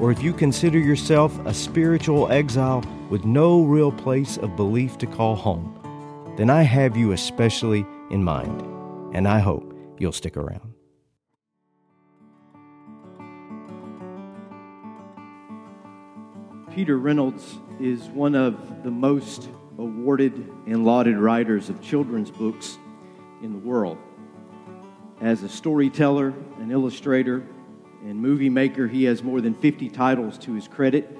or if you consider yourself a spiritual exile with no real place of belief to call home, then I have you especially in mind, and I hope you'll stick around. Peter Reynolds is one of the most awarded and lauded writers of children's books in the world. As a storyteller, an illustrator, and movie maker, he has more than 50 titles to his credit.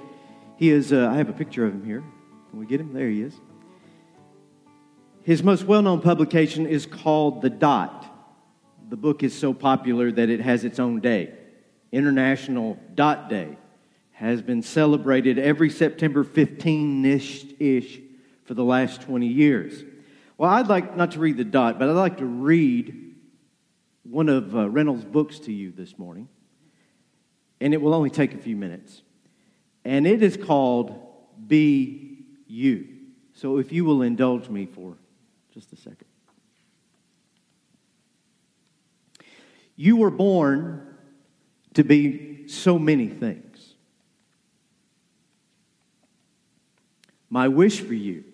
He is, I have a picture of him here. Can we get him? There he is. His most well-known publication is called The Dot. The book is so popular that it has its own day. International Dot Day has been celebrated every September 15-ish for the last 20 years. Well, I'd like not to read The Dot, but I'd like to read one of Reynolds' books to you this morning. And it will only take a few minutes. And it is called Be You. So if you will indulge me for just a second. You were born to be so many things. My wish for you,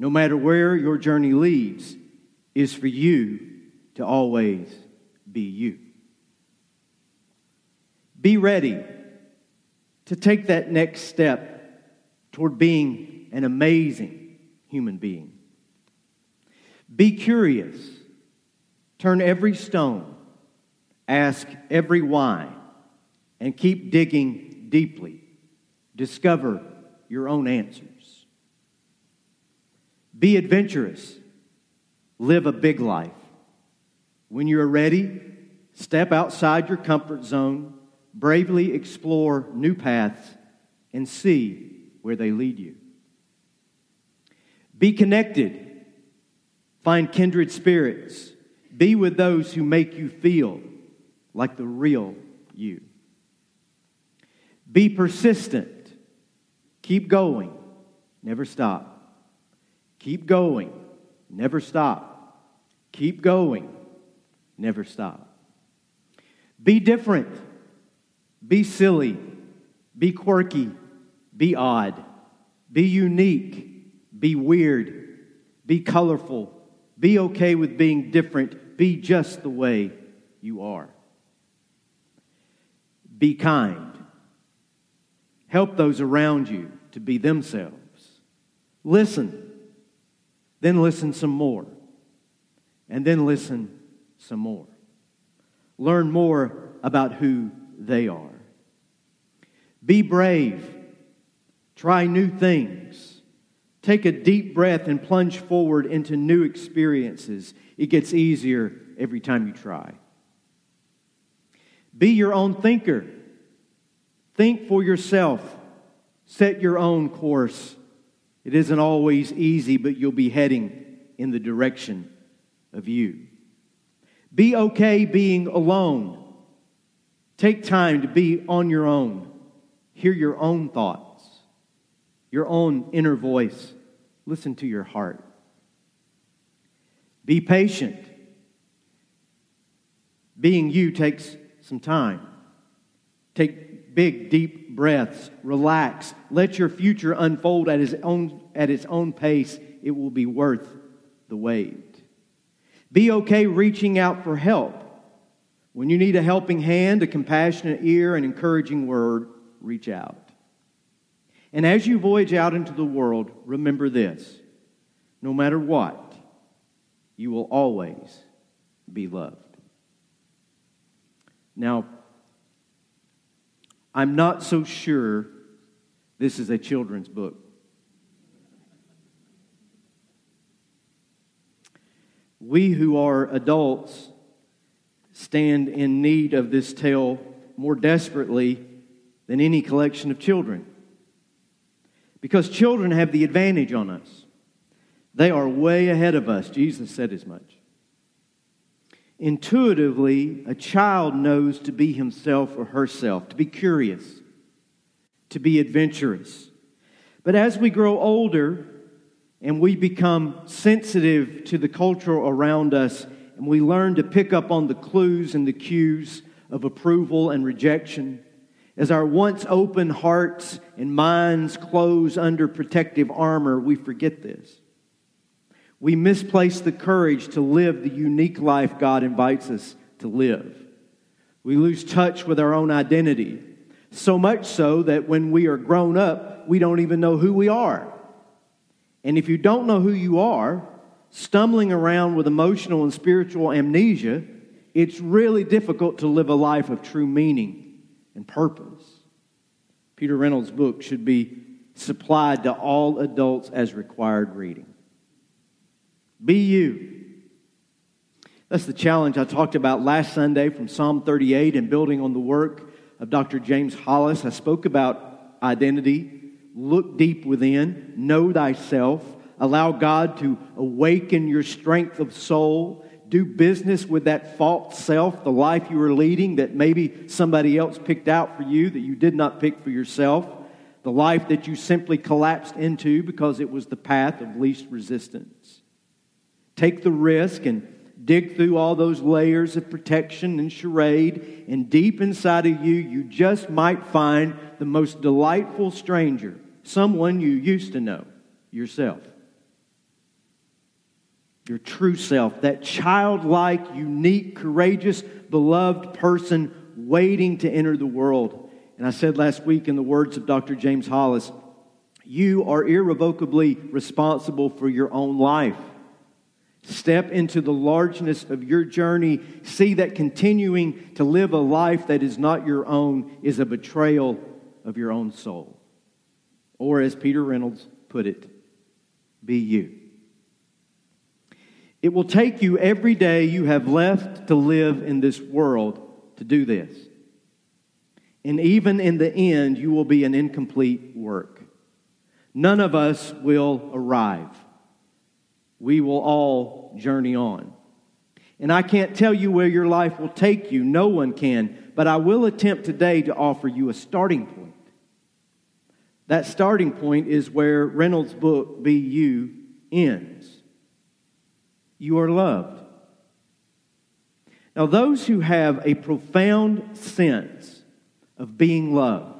no matter where your journey leads, is for you to always be you. Be ready to take that next step toward being an amazing human being. Be curious. Turn every stone. Ask every why. And keep digging deeply. Discover your own answers. Be adventurous. Live a big life. When you're ready, step outside your comfort zone. Bravely explore new paths and see where they lead you. Be connected. Find kindred spirits. Be with those who make you feel like the real you. Be persistent. Keep going. Never stop. Keep going. Never stop. Keep going. Never stop. Be different. Be silly, be quirky, be odd, be unique, be weird, be colorful, be okay with being different, be just the way you are. Be kind. Help those around you to be themselves. Listen, then listen some more, and then listen some more. Learn more about who they are. Be brave. Try new things. Take a deep breath and plunge forward into new experiences. It gets easier every time you try. Be your own thinker. Think for yourself. Set your own course. It isn't always easy, but you'll be heading in the direction of you. Be okay being alone. Take time to be on your own. Hear your own thoughts, your own inner voice. Listen to your heart. Be patient. Being you takes some time. Take big, deep breaths. Relax. Let your future unfold at its own pace. It will be worth the wait. Be okay reaching out for help. When you need a helping hand, a compassionate ear, an encouraging word, reach out. And as you voyage out into the world, remember this. No matter what, you will always be loved. Now, I'm not so sure this is a children's book. We who are adults stand in need of this tale more desperately than any collection of children. Because children have the advantage on us. They are way ahead of us. Jesus said as much. Intuitively, a child knows to be himself or herself, to be curious, to be adventurous. But as we grow older and we become sensitive to the culture around us, and we learn to pick up on the clues and the cues of approval and rejection, as our once open hearts and minds close under protective armor, we forget this. We misplace the courage to live the unique life God invites us to live. We lose touch with our own identity, so much so that when we are grown up, we don't even know who we are. And if you don't know who you are, stumbling around with emotional and spiritual amnesia, it's really difficult to live a life of true meaning and purpose. Peter Reynolds' book should be supplied to all adults as required reading. Be you. That's the challenge I talked about last Sunday from Psalm 38 and building on the work of Dr. James Hollis. I spoke about identity, look deep within, know thyself, allow God to awaken your strength of soul, do business with that false self, the life you were leading that maybe somebody else picked out for you that you did not pick for yourself, the life that you simply collapsed into because it was the path of least resistance. Take the risk and dig through all those layers of protection and charade, and deep inside of you, you just might find the most delightful stranger, someone you used to know, yourself. Your true self, that childlike, unique, courageous, beloved person waiting to enter the world. And I said last week in the words of Dr. James Hollis, you are irrevocably responsible for your own life. Step into the largeness of your journey. See that continuing to live a life that is not your own is a betrayal of your own soul. Or as Peter Reynolds put it, be you. It will take you every day you have left to live in this world to do this. And even in the end, you will be an incomplete work. None of us will arrive. We will all journey on. And I can't tell you where your life will take you. No one can. But I will attempt today to offer you a starting point. That starting point is where Reynolds' book, Be You, ends. You are loved. Now, those who have a profound sense of being loved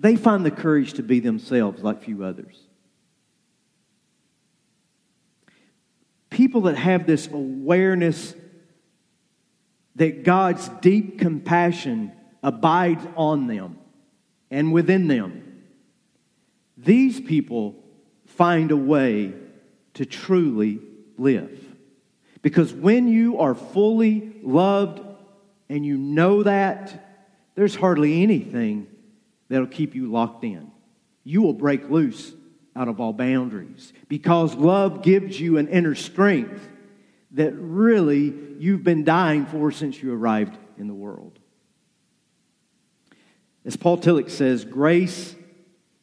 they find the courage to be themselves like few others. People that have this awareness that God's deep compassion abides on them and within them, these people find a way to truly live. Because when you are fully loved and you know that, there's hardly anything that'll keep you locked in. You will break loose out of all boundaries because love gives you an inner strength that really you've been dying for since you arrived in the world. As Paul Tillich says, grace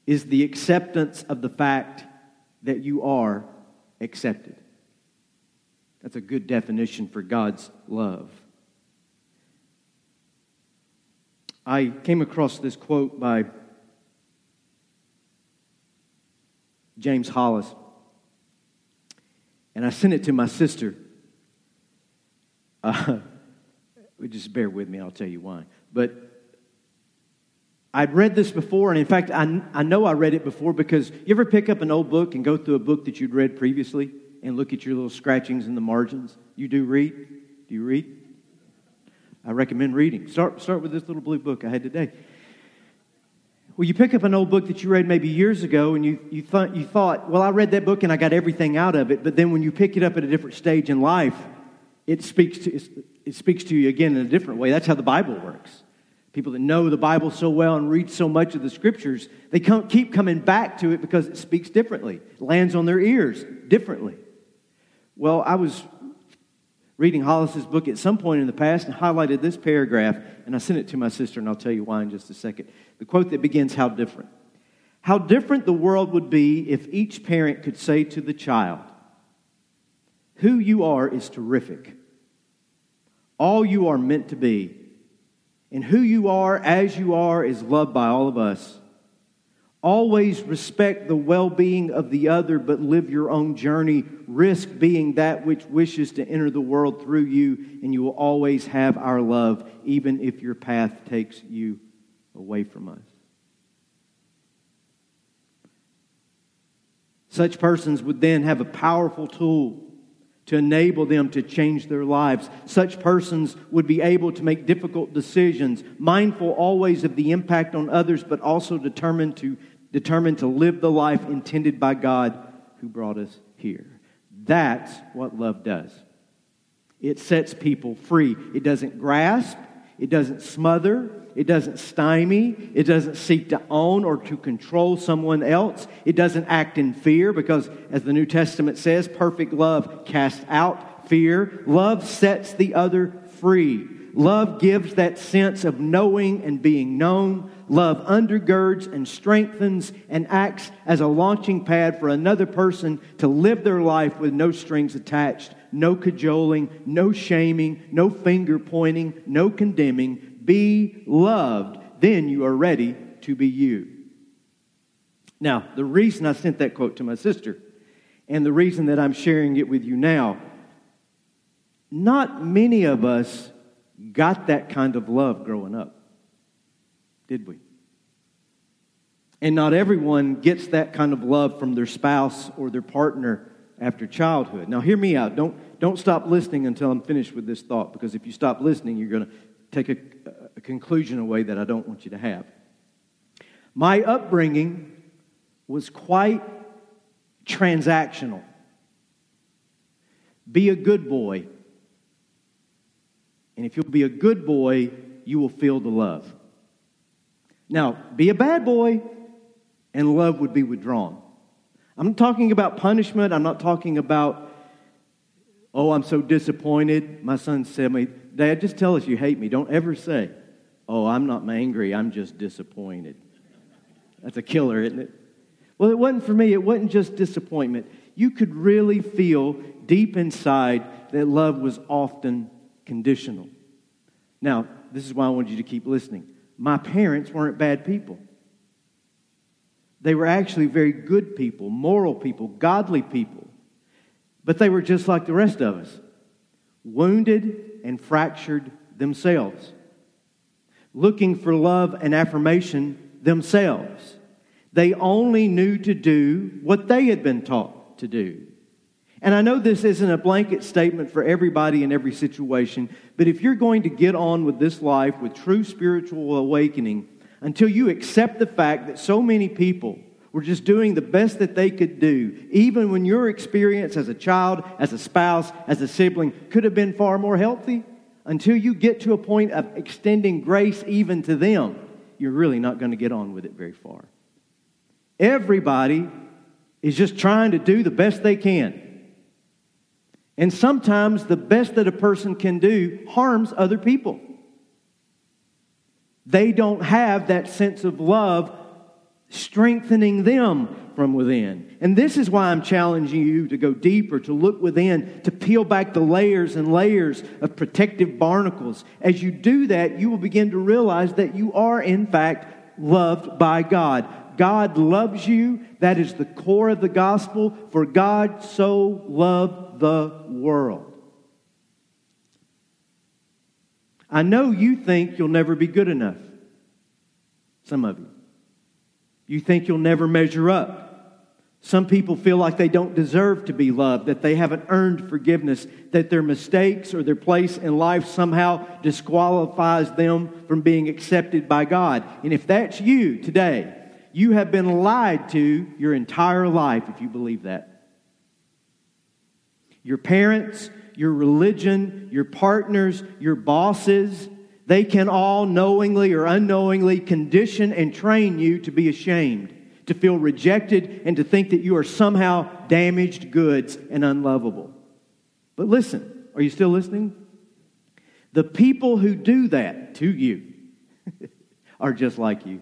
is the acceptance of the fact that you are accepted. That's a good definition for God's love. I came across this quote by James Hollis, and I sent it to my sister. Just bear with me, I'll tell you why. But I'd read this before, and in fact, I know I read it before because you ever pick up an old book and go through a book that you'd read previously and look at your little scratchings in the margins? You do read? Do you read? I recommend reading. Start with this little blue book I had today. Well, you pick up an old book that you read maybe years ago, and you thought, well, I read that book and I got everything out of it. But then when you pick it up at a different stage in life, it speaks to you again in a different way. That's how the Bible works. People that know the Bible so well and read so much of the Scriptures, they keep coming back to it because it speaks differently. It lands on their ears differently. Well, I was reading Hollis's book at some point in the past and highlighted this paragraph, and I sent it to my sister, and I'll tell you why in just a second. The quote that begins, "How different. How different the world would be if each parent could say to the child, 'Who you are is terrific. All you are meant to be. And who you are as you are is loved by all of us. Always respect the well-being of the other, but live your own journey. Risk being that which wishes to enter the world through you, and you will always have our love, even if your path takes you away from us.' Such persons would then have a powerful tool to enable them to change their lives. Such persons would be able to make difficult decisions, mindful always of the impact on others, but also determined to live the life intended by God who brought us here." That's what love does. It sets people free. It doesn't grasp. It doesn't smother. It doesn't stymie. It doesn't seek to own or to control someone else. It doesn't act in fear because, as the New Testament says, perfect love casts out fear. Love sets the other free. Love gives that sense of knowing and being known. Love undergirds and strengthens and acts as a launching pad for another person to live their life with no strings attached, no cajoling, no shaming, no finger pointing, no condemning. Be loved, then you are ready to be you. Now, the reason I sent that quote to my sister and the reason that I'm sharing it with you now, not many of us got that kind of love growing up, did we? And not everyone gets that kind of love from their spouse or their partner after childhood. Now, hear me out. Don't stop listening until I'm finished with this thought, because if you stop listening, you're going to take a conclusion away that I don't want you to have. My upbringing was quite transactional. Be a good boy. And if you'll be a good boy, you will feel the love. Now, be a bad boy, and love would be withdrawn. I'm not talking about punishment. I'm not talking about, "Oh, I'm so disappointed." My son said to me, "Dad, just tell us you hate me. Don't ever say, 'Oh, I'm not angry. I'm just disappointed.'" That's a killer, isn't it? Well, it wasn't for me. It wasn't just disappointment. You could really feel deep inside that love was often conditional. Now, this is why I wanted you to keep listening. My parents weren't bad people. They were actually very good people, moral people, godly people. But they were just like the rest of us, wounded and fractured themselves, looking for love and affirmation themselves. They only knew to do what they had been taught to do. And I know this isn't a blanket statement for everybody in every situation, but if you're going to get on with this life with true spiritual awakening, until you accept the fact that so many people were just doing the best that they could do, even when your experience as a child, as a spouse, as a sibling could have been far more healthy, until you get to a point of extending grace even to them, you're really not going to get on with it very far. Everybody is just trying to do the best they can. And sometimes the best that a person can do harms other people. They don't have that sense of love strengthening them from within. And this is why I'm challenging you to go deeper, to look within, to peel back the layers and layers of protective barnacles. As you do that, you will begin to realize that you are, in fact, loved by God. God loves you. That is the core of the gospel. For God so loved the world. I know you think you'll never be good enough. Some of you. You think you'll never measure up. Some people feel like they don't deserve to be loved, that they haven't earned forgiveness, that their mistakes or their place in life somehow disqualifies them from being accepted by God. And if that's you today, you have been lied to your entire life if you believe that. Your parents, your religion, your partners, your bosses, they can all knowingly or unknowingly condition and train you to be ashamed, to feel rejected, and to think that you are somehow damaged goods and unlovable. But listen, Are you still listening? The people who do that to you are just like you.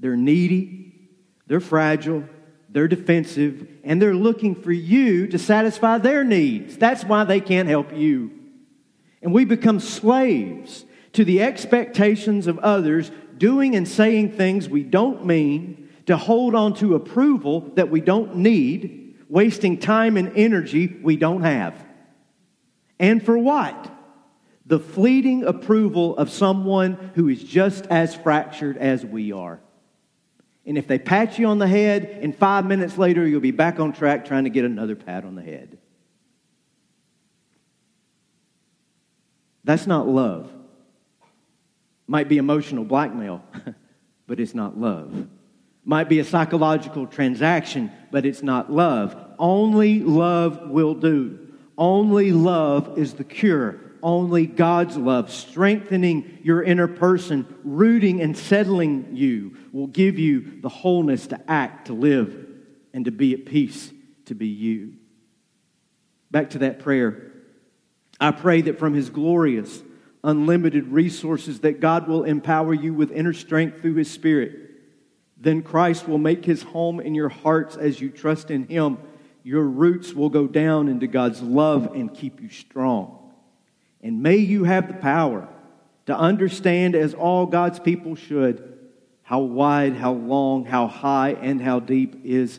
They're needy, they're fragile, they're defensive, and they're looking for you to satisfy their needs. That's why they can't help you. And we become slaves to the expectations of others, doing and saying things we don't mean, to hold on to approval that we don't need, wasting time and energy we don't have. And for what? The fleeting approval of someone who is just as fractured as we are. And if they pat you on the head, and 5 minutes later you'll be back on track trying to get another pat on the head. That's not love. Might be emotional blackmail, but it's not love. Might be a psychological transaction, but it's not love. Only love will do. Only love is the cure. Only God's love, strengthening your inner person, rooting and settling you, will give you the wholeness to act, to live, and to be at peace, to be you. Back to that prayer. I pray that from His glorious, unlimited resources, that God will empower you with inner strength through His Spirit. Then Christ will make His home in your hearts as you trust in Him. Your roots will go down into God's love and keep you strong. And may you have the power to understand, as all God's people should, how wide, how long, how high, and how deep is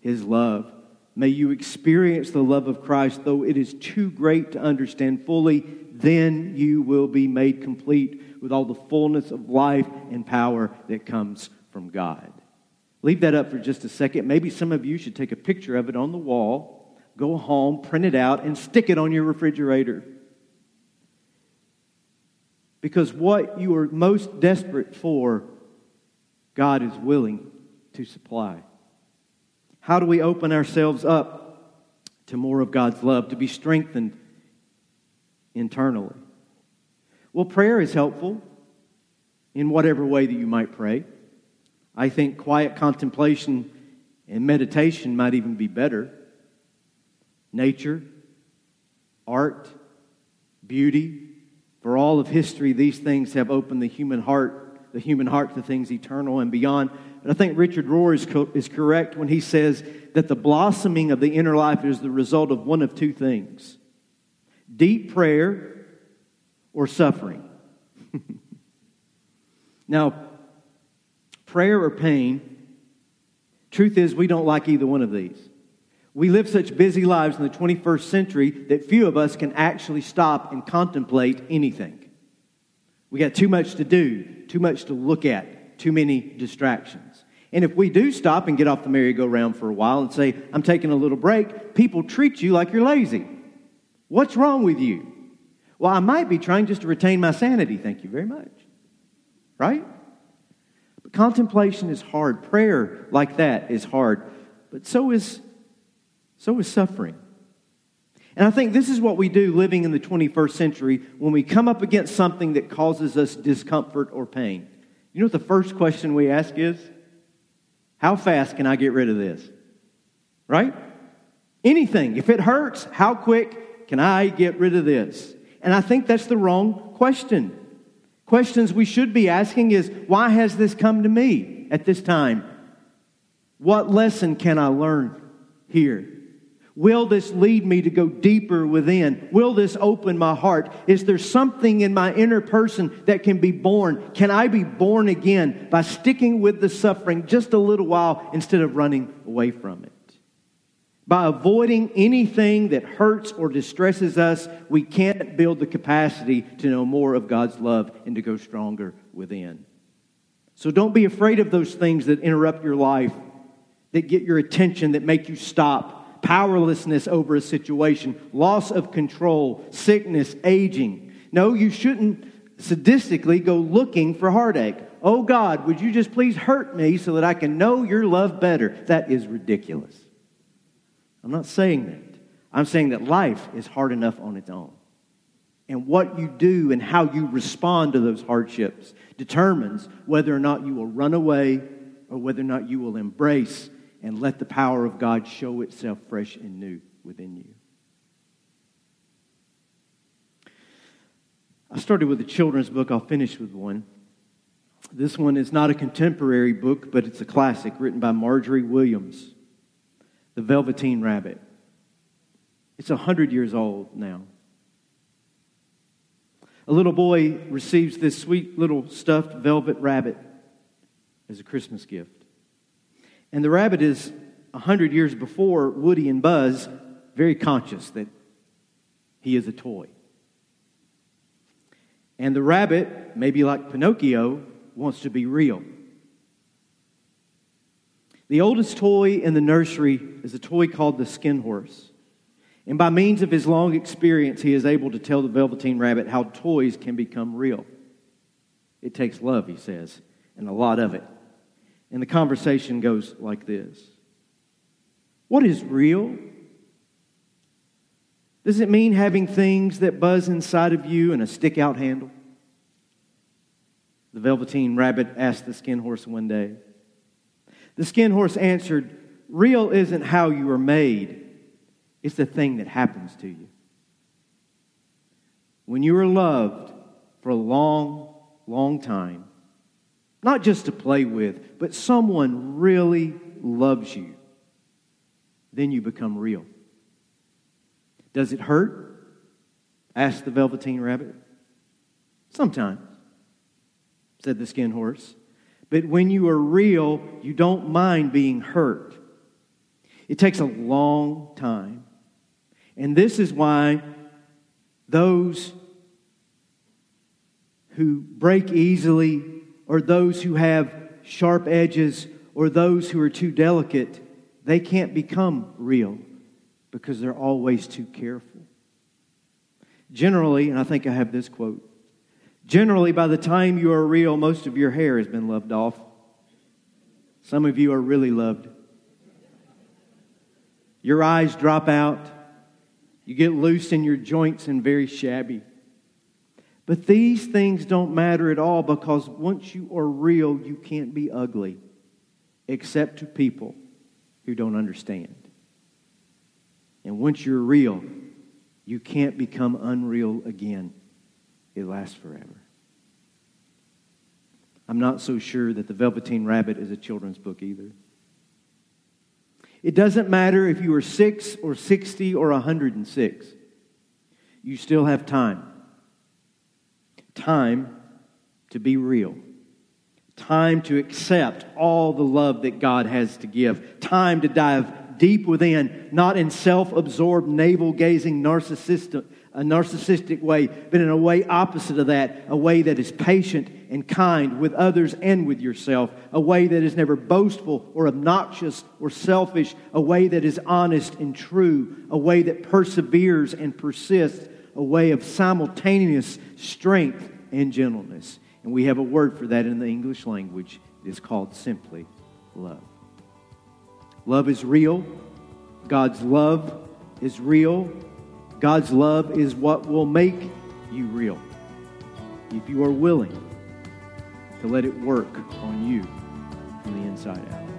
His love. May you experience the love of Christ, though it is too great to understand fully. Then you will be made complete with all the fullness of life and power that comes from God. Leave that up for just a second. Maybe some of you should take a picture of it on the wall, go home, print it out, and stick it on your refrigerator. Because what you are most desperate for, God is willing to supply. How do we open ourselves up to more of God's love, to be strengthened internally? Well, prayer is helpful in whatever way that you might pray. I think quiet contemplation and meditation might even be better. Nature, art, beauty. For all of history, these things have opened the human heart to things eternal and beyond. But I think Richard Rohr is correct when he says that the blossoming of the inner life is the result of one of two things: deep prayer or suffering. Now, prayer or pain, truth is we don't like either one of these. We live such busy lives in the 21st century that few of us can actually stop and contemplate anything. We got too much to do, too much to look at, too many distractions. And if we do stop and get off the merry-go-round for a while and say, I'm taking a little break, people treat you like you're lazy. What's wrong with you? Well, I might be trying just to retain my sanity. Thank you very much. Right? But contemplation is hard. Prayer like that is hard. But so is suffering. And I think this is what we do living in the 21st century when we come up against something that causes us discomfort or pain. You know what the first question we ask is? How fast can I get rid of this? Right? Anything. If it hurts, how quick can I get rid of this? And I think that's the wrong question. Questions we should be asking is, why has this come to me at this time? What lesson can I learn here? Will this lead me to go deeper within? Will this open my heart? Is there something in my inner person that can be born? Can I be born again by sticking with the suffering just a little while instead of running away from it? By avoiding anything that hurts or distresses us, we can't build the capacity to know more of God's love and to go stronger within. So don't be afraid of those things that interrupt your life, that get your attention, that make you stop. Powerlessness over a situation, loss of control, sickness, aging. No, you shouldn't sadistically go looking for heartache. Oh God, would you just please hurt me so that I can know your love better? That is ridiculous. I'm not saying that. I'm saying that life is hard enough on its own. And what you do and how you respond to those hardships determines whether or not you will run away or whether or not you will embrace and let the power of God show itself fresh and new within you. I started with a children's book. I'll finish with one. This one is not a contemporary book, but it's a classic written by Marjorie Williams, The Velveteen Rabbit. It's 100 years old now. A little boy receives this sweet little stuffed velvet rabbit as a Christmas gift. And the rabbit is 100 years before Woody and Buzz, very conscious that he is a toy. And the rabbit, maybe like Pinocchio, wants to be real. The oldest toy in the nursery is a toy called the skin horse. And by means of his long experience, he is able to tell the Velveteen Rabbit how toys can become real. It takes love, he says, and a lot of it. And the conversation goes like this. What is real? Does it mean having things that buzz inside of you and a stick-out handle? The Velveteen Rabbit asked the Skin Horse one day. The Skin Horse answered, real isn't how you are made. It's the thing that happens to you. When you are loved for a long, long time, not just to play with, but someone really loves you, then you become real. Does it hurt? Asked the Velveteen Rabbit. Sometimes, said the Skin Horse. But when you are real, you don't mind being hurt. It takes a long time. And this is why those who break easily, or those who have sharp edges, or those who are too delicate, they can't become real. Because they're always too careful. Generally, and I think I have this quote, generally, by the time you are real, most of your hair has been loved off. Some of you are really loved. Your eyes drop out. You get loose in your joints and very shabby. But these things don't matter at all because once you are real, you can't be ugly except to people who don't understand. And once you're real, you can't become unreal again. It lasts forever. I'm not so sure that The Velveteen Rabbit is a children's book either. It doesn't matter if you are 6 or 60 or 106. You still have time. Time to be real. Time to accept all the love that God has to give. Time to dive deep within, not in self-absorbed, navel-gazing, narcissistic way, but in a way opposite of that, a way that is patient and kind with others and with yourself, a way that is never boastful or obnoxious or selfish, a way that is honest and true, a way that perseveres and persists, a way of simultaneous strength and gentleness. And we have a word for that in the English language. It is called simply love. Love is real. God's love is real. God's love is what will make you real. If you are willing to let it work on you from the inside out.